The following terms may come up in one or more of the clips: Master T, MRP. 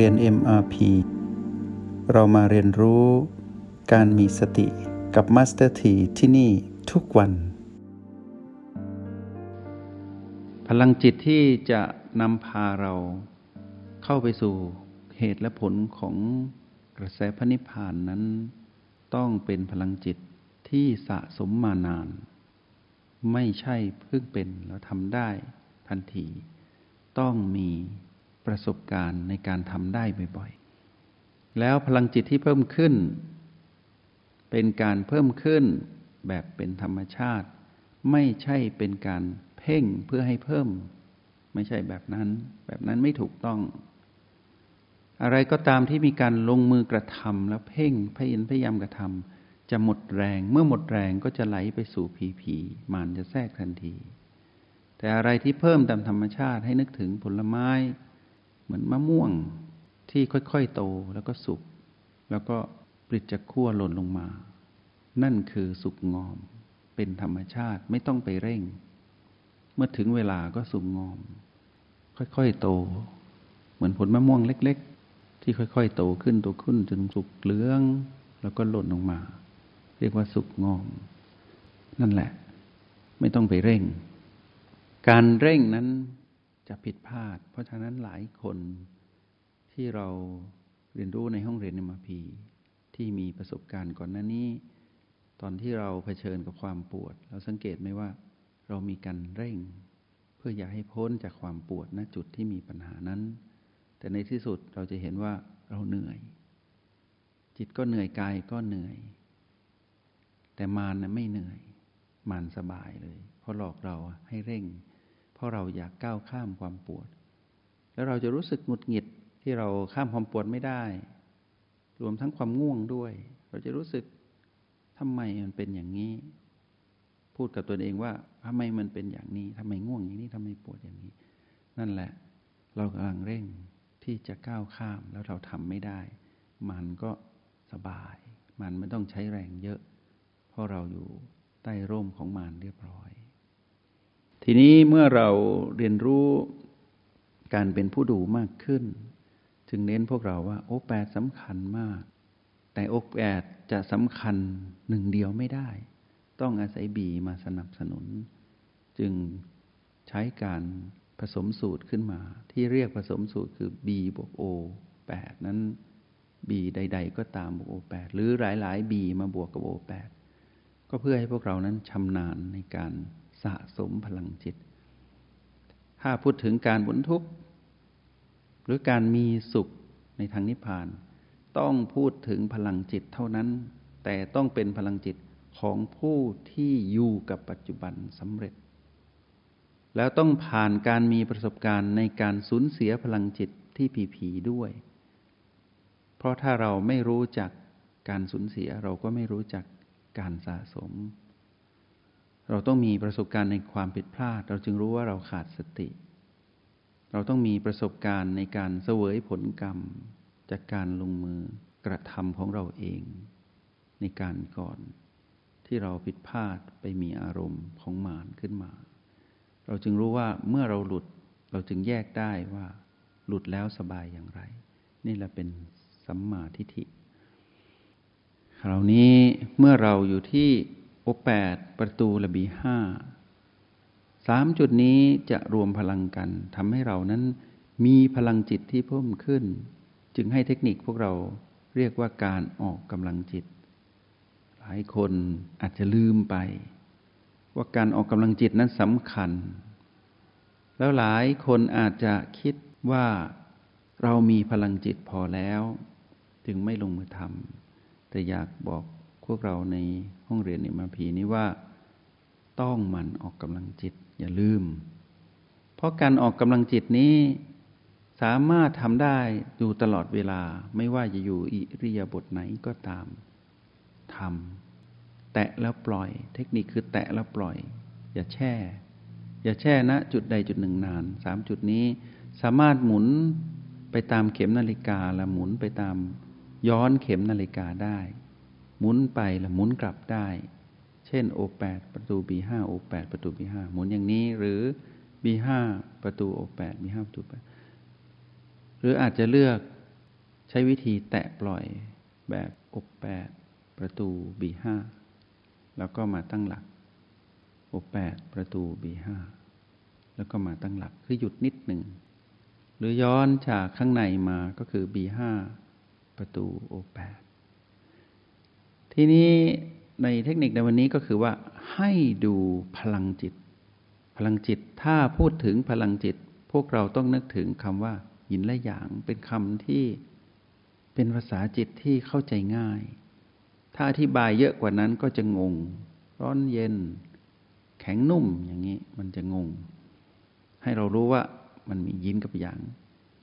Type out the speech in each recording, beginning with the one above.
เรียน MRP เรามาเรียนรู้การมีสติกับ Master T ที่นี่ทุกวันพลังจิตที่จะนำพาเราเข้าไปสู่เหตุและผลของกระแสพระนิพพานนั้นต้องเป็นพลังจิตที่สะสมมานานไม่ใช่เพิ่งเป็นแล้วทำได้ทันทีต้องมีประสบการณ์ในการทำได้บ่อยๆแล้วพลังจิตที่เพิ่มขึ้นเป็นการเพิ่มขึ้นแบบเป็นธรรมชาติไม่ใช่เป็นการเพ่งเพื่อให้เพิ่มไม่ใช่แบบนั้นไม่ถูกต้องอะไรก็ตามที่มีการลงมือกระทำแล้วเพ่งพยายามกระทำจะหมดแรงเมื่อหมดแรงก็จะไหลไปสู่ผีมารจะแทรกทันทีแต่อะไรที่เพิ่มตามธรรมชาติให้นึกถึงผลไม้เหมือนมะม่วงที่ค่อยๆโตแล้วก็สุกแล้วก็ปลิดจากขั้วหล่นลงมานั่นคือสุกงอมเป็นธรรมชาติไม่ต้องไปเร่งเมื่อถึงเวลาก็สุกงอมค่อยๆโตเหมือนผลมะม่วงเล็กๆที่ค่อยๆโตขึ้นจนสุกเหลืองแล้วก็หล่นลงมาเรียกว่าสุกงอมนั่นแหละไม่ต้องไปเร่งการเร่งนั้นจะผิดพลาดเพราะฉะนั้นหลายคนที่เราเรียนรู้ในห้องเรียน MRP ที่มีประสบการณ์ก่อนหน้านี้ตอนที่เราเผชิญกับความปวดเราสังเกตไหมว่าเรามีการเร่งเพื่ออยากให้พ้นจากความปวดณจุดที่มีปัญหานั้นแต่ในที่สุดเราจะเห็นว่าเราเหนื่อยจิตก็เหนื่อยกายก็เหนื่อยแต่มารไม่เหนื่อยมารสบายเลยเพราะหลอกเราให้เร่งเพราะเราอยากก้าวข้ามความปวดแล้วเราจะรู้สึกหงุดหงิดที่เราข้ามความปวดไม่ได้รวมทั้งความง่วงด้วยเราจะรู้สึกทำไมมันเป็นอย่างนี้พูดกับตัวเองว่าทำไมมันเป็นอย่างนี้ทำไมง่วงอย่างนี้ทำไมปวดอย่างนี้นั่นแหละเรากำลังเร่งที่จะก้าวข้ามแล้วเราทำไม่ได้มันก็สบายมันไม่ต้องใช้แรงเยอะเพราะเราอยู่ใต้ร่มของมันเรียบร้อยทีนี้เมื่อเราเรียนรู้การเป็นผู้ดูมากขึ้นจึงเน้นพวกเราว่าโอแปดสำคัญมากแต่โอแปดจะสำคัญหนึ่งเดียวไม่ได้ต้องอาศัยบีมาสนับสนุนจึงใช้การผสมสูตรขึ้นมาที่เรียกผสมสูตรคือ B บวก O 8นั้น B ใดๆก็ตามบวก O 8หรือหลายๆ B มาบวกกับ O 8ก็เพื่อให้พวกเรานั้นชำนาญในการสะสมพลังจิตถ้าพูดถึงการพ้นทุกข์หรือการมีสุขในทางนิพพานต้องพูดถึงพลังจิตเท่านั้นแต่ต้องเป็นพลังจิตของผู้ที่อยู่กับปัจจุบันสำเร็จแล้วต้องผ่านการมีประสบการณ์ในการสูญเสียพลังจิตที่ผีๆด้วยเพราะถ้าเราไม่รู้จักการสูญเสียเราก็ไม่รู้จักการสะสมเราต้องมีประสบการณ์ในความผิดพลาดเราจึงรู้ว่าเราขาดสติเราต้องมีประสบการณ์ในการเสวยผลกรรมจากการลงมือกระทำของเราเองในการก่อนที่เราผิดพลาดไปมีอารมณ์ของมารขึ้นมาเราจึงรู้ว่าเมื่อเราหลุดเราจึงแยกได้ว่าหลุดแล้วสบายอย่างไรนี่แหละเป็นสัมมาทิฏฐิคราวนี้เมื่อเราอยู่ที่โอแปดประตูระบีห้าสามจุดนี้จะรวมพลังกันทำให้เรานั้นมีพลังจิตที่เพิ่มขึ้นจึงให้เทคนิคพวกเราเรียกว่าการออกกำลังจิตหลายคนอาจจะลืมไปว่าการออกกำลังจิตนั้นสำคัญแล้วหลายคนอาจจะคิดว่าเรามีพลังจิตพอแล้วจึงไม่ลงมือทำแต่อยากบอกพวกเราในห้องเรียน MRP นี้ว่าต้องหมั่นออกกำลังจิตอย่าลืมเพราะการออกกำลังจิตนี้สามารถทำได้อยู่ตลอดเวลาไม่ว่าจะอยู่อิริยาบถไหนก็ตามทำแตะแล้วปล่อยเทคนิคคือแตะแล้วปล่อยอย่าแช่ณจุดใดจุดหนึ่งนานสามจุดนี้สามารถหมุนไปตามเข็มนาฬิกาและหมุนไปตามย้อนเข็มนาฬิกาได้หมุนไปและหมุนกลับได้เช่น O8 ประตู B5 O8 ประตู B5 หมุนอย่างนี้หรือ B5 ประตู O8 B5 ประตู B5 หรืออาจจะเลือก ใช้วิธีแตะปล่อยแบบอกแปดประตู B5 แล้วก็มาตั้งหลักอกแปดประตู B5 แล้วก็มาตั้งหลักคือหยุดนิดหนึ่งหรือย้อนจากข้างในมาก็คือ B5 ประตู O8 ทีนี้ในเทคนิคในวันนี้ก็คือว่าให้ดูพลังจิตพลังจิตถ้าพูดถึงพลังจิตพวกเราต้องนึกถึงคำว่าหยินและหยางเป็นคำที่เป็นภาษาจิตที่เข้าใจง่ายถ้าอธิบายเยอะกว่านั้นก็จะงงร้อนเย็นแข็งนุ่มอย่างนี้มันจะงงให้เรารู้ว่ามันมียินกับหยาง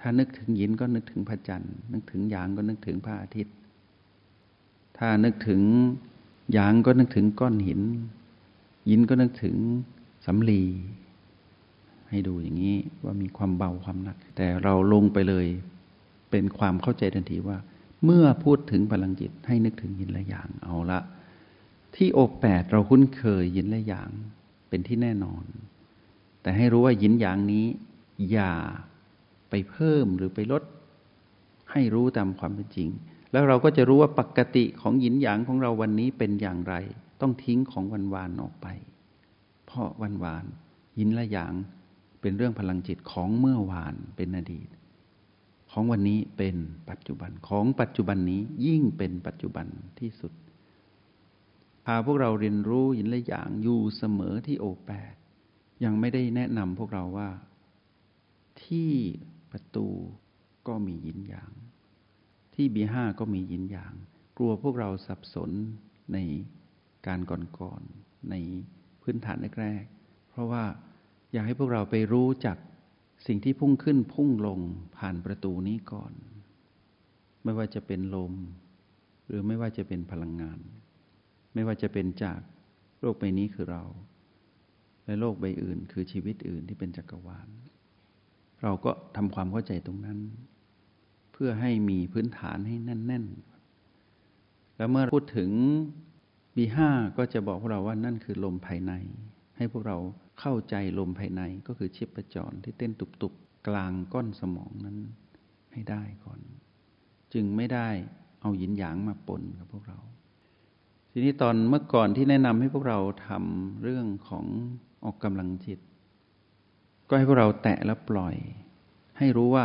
ถ้านึกถึงยินก็นึกถึงพระจันทร์นึกถึงหยางก็นึกถึงพระอาทิตย์ถ้านึกถึงหยางก็นึกถึงก้อนหินยินก็นึกถึงสำลีให้ดูอย่างนี้ว่ามีความเบาความหนักแต่เราลงไปเลยเป็นความเข้าใจทันทีว่าเมื่อพูดถึงพลังจิตให้นึกถึงยินและหยางเอาละที่โอแปดเราคุ้นเคยยินและหยางเป็นที่แน่นอนแต่ให้รู้ว่ายินหยางนี้อย่าไปเพิ่มหรือไปลดให้รู้ตามความเป็นจริงแล้วเราก็จะรู้ว่าปกติของหยินหยางของเราวันนี้เป็นอย่างไรต้องทิ้งของวันวานออกไปเพราะวันวานหยินและหยางเป็นเรื่องพลังจิตของเมื่อวานเป็นอดีตของวันนี้เป็นปัจจุบันของปัจจุบันนี้ยิ่งเป็นปัจจุบันที่สุดพาพวกเราเรียนรู้หยินและหยางอยู่เสมอที่โอแปดยังไม่ได้แนะนำพวกเราว่าที่ประตูก็มีหยินหยางที่บีห้าก็มีหยินหยางกลัวพวกเราสับสนในการก่อนๆในพื้นฐานแรกๆเพราะว่าอยากให้พวกเราไปรู้จักสิ่งที่พุ่งขึ้นพุ่งลงผ่านประตูนี้ก่อนไม่ว่าจะเป็นลมหรือไม่ว่าจะเป็นพลังงานไม่ว่าจะเป็นจากโลกใบนี้คือเราและโลกใบอื่นคือชีวิตอื่นที่เป็นจักรวาลเราก็ทำความเข้าใจตรงนั้นเพื่อให้มีพื้นฐานให้แน่นๆแล้วเมื่อพูดถึง B5 ก็จะบอกพวกเราว่านั่นคือลมภายในให้พวกเราเข้าใจลมภายในก็คือชีพจรที่เต้นตุบๆกลางก้อนสมองนั้นให้ได้ก่อนจึงไม่ได้เอาหยินหยางมาปนกับพวกเราทีนี้ตอนเมื่อก่อนที่แนะนำให้พวกเราทำเรื่องของออกกำลังจิตก็ให้พวกเราแตะแล้วปล่อยให้รู้ว่า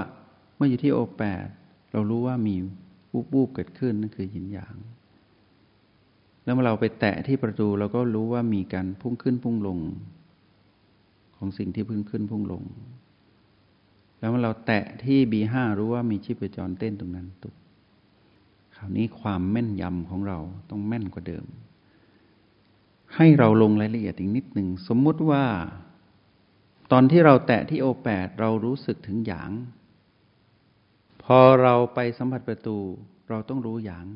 เมื่ออยู่ที่โอแปดเรารู้ว่ามีวูบๆเกิดขึ้นนั่นคือหยินหยางแล้วเมื่อเราไปแตะที่ประตูเราก็รู้ว่ามีการพุ่งขึ้นพุ่งลงของสิ่งที่พุ่งขึ้นพุ่งลงแล้วเมื่อเราแตะที่ B5 รู้ว่ามีชีพจรเต้นตรงนั้นตุบคราวนี้ความแม่นยำของเราต้องแม่นกว่าเดิมให้เราลงรายละเอียดอีกนิดหนึ่งสมมติว่าตอนที่เราแตะที่โอแปดเรารู้สึกถึงหยางพอเราไปสัมผัสประตูเราต้องรู้หยาง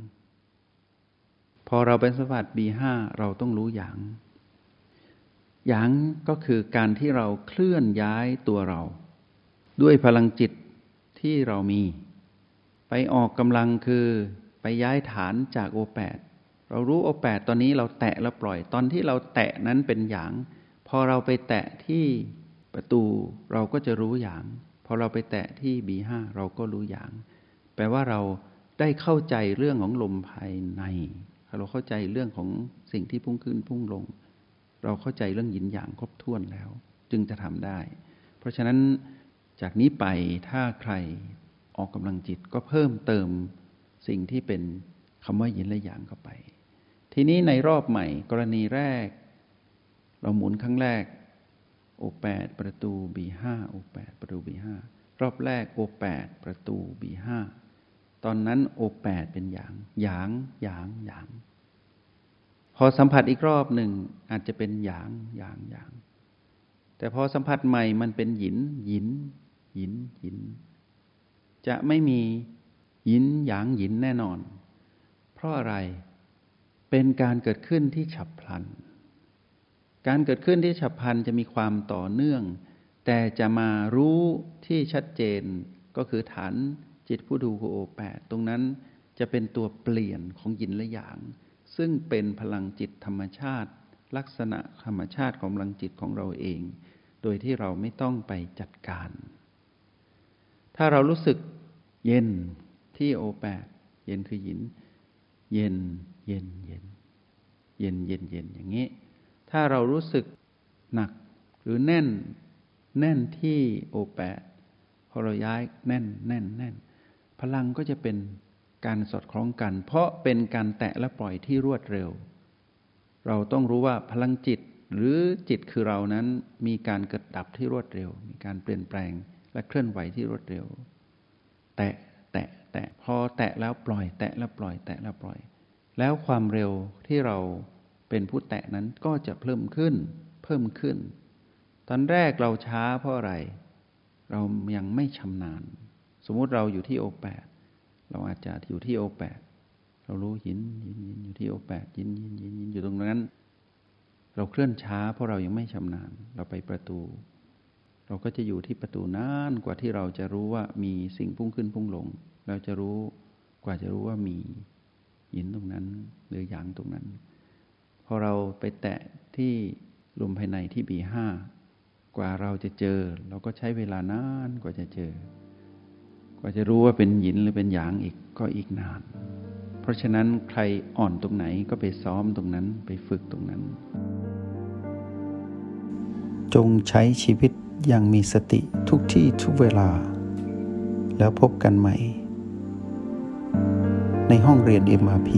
พอเราไปสัมผัส B5 เราต้องรู้หยางหยางก็คือการที่เราเคลื่อนย้ายตัวเราด้วยพลังจิตที่เรามีไปออกกำลังคือไปย้ายฐานจากโอแปดเรารู้โอแปดตอนนี้เราแตะแล้วปล่อยตอนที่เราแตะนั้นเป็นหยางพอเราไปแตะที่ประตูเราก็จะรู้หยางพอเราไปแตะที่ B5 เราก็รู้หยางแปลว่าเราได้เข้าใจเรื่องของลมภายในเราเข้าใจเรื่องของสิ่งที่พุ่งขึ้นพุ่งลงเราเข้าใจเรื่องหยินหยางครบถ้วนแล้วจึงจะทำได้เพราะฉะนั้นจากนี้ไปถ้าใครออกกำลังจิตก็เพิ่มเติมสิ่งที่เป็นคำว่าหยินและหยางเข้าไปทีนี้ในรอบใหม่กรณีแรกเราหมุนครั้งแรกโอแปดประตู B5 โอแปดประตู B5 รอบแรกโอแปดประตู B5 ตอนนั้นโอแปดเป็นหยางหยางหยางหยางพอสัมผัสอีกรอบหนึ่งอาจจะเป็นหยางหยางหยางแต่พอสัมผัสใหม่มันเป็นหยินหยินหยินหยินจะไม่มีหยินหยางหยินแน่นอนเพราะอะไรเป็นการเกิดขึ้นที่ฉับพลันการเกิดขึ้นที่ฉับพลันจะมีความต่อเนื่องแต่จะมารู้ที่ชัดเจนก็คือฐานจิตผู้ดูคือโอแปดตรงนั้นจะเป็นตัวเปลี่ยนของหยินและหยางซึ่งเป็นพลังจิตธรรมชาติลักษณะธรรมชาติของพลังจิตของเราเองโดยที่เราไม่ต้องไปจัดการถ้าเรารู้สึกเย็น ที่โอแปดเย็นคือหยินเย็นเย็นเย็นเย็นเย็นเย็นอย่างนี้ถ้าเรารู้สึกหนักหรือแน่นแน่นที่โอแปดพอเราย้ายแน่นแน่นแน่นพลังก็จะเป็นการสอดคล้องกันเพราะเป็นการแตะและปล่อยที่รวดเร็วเราต้องรู้ว่าพลังจิตหรือจิตคือเรานั้นมีการเกิดดับที่รวดเร็วมีการเปลี่ยนแปลงและเคลื่อนไหวที่รวดเร็วแตะแตะแตะพอแตะแล้วปล่อยแตะแล้วปล่อยแตะแล้วปล่อยแล้วความเร็วที่เราเป็นผู้แตะนั้นก็จะเพิ่มขึ้นเพิ่มขึ้นตอนแรกเราช้าเพราะอะไรเรายังไม่ชำนาญสมมุติเราอยู่ที่โอแปดเราอาจจะอยู่ที่โอแปดเรารู้ยินยินยินอยู่ที่โอแปดยินยินยินยินอยู่ตรงนั้นเราเคลื่อนช้าเพราะเรายังไม่ชำนาญเราไปประตูเราก็จะอยู่ที่ประตูนานกว่าที่เราจะรู้ว่ามีสิ่งพุ่งขึ้นพุ่งลงเราจะรู้กว่าจะรู้ว่ามียินตรงนั้นหรือหยางตรงนั้นพอเราไปแตะที่ลมภายในที่ B5 กว่าเราจะเจอเราก็ใช้เวลานานกว่าจะเจอกว่าจะรู้ว่าเป็นหยินหรือเป็นหยางอีกก็อีกนานเพราะฉะนั้นใครอ่อนตรงไหนก็ไปซ้อมตรงนั้นไปฝึกตรงนั้นจงใช้ชีวิตอย่างมีสติทุกที่ทุกเวลาแล้วพบกันใหม่ในห้องเรียน MRP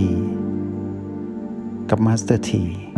กับ Master T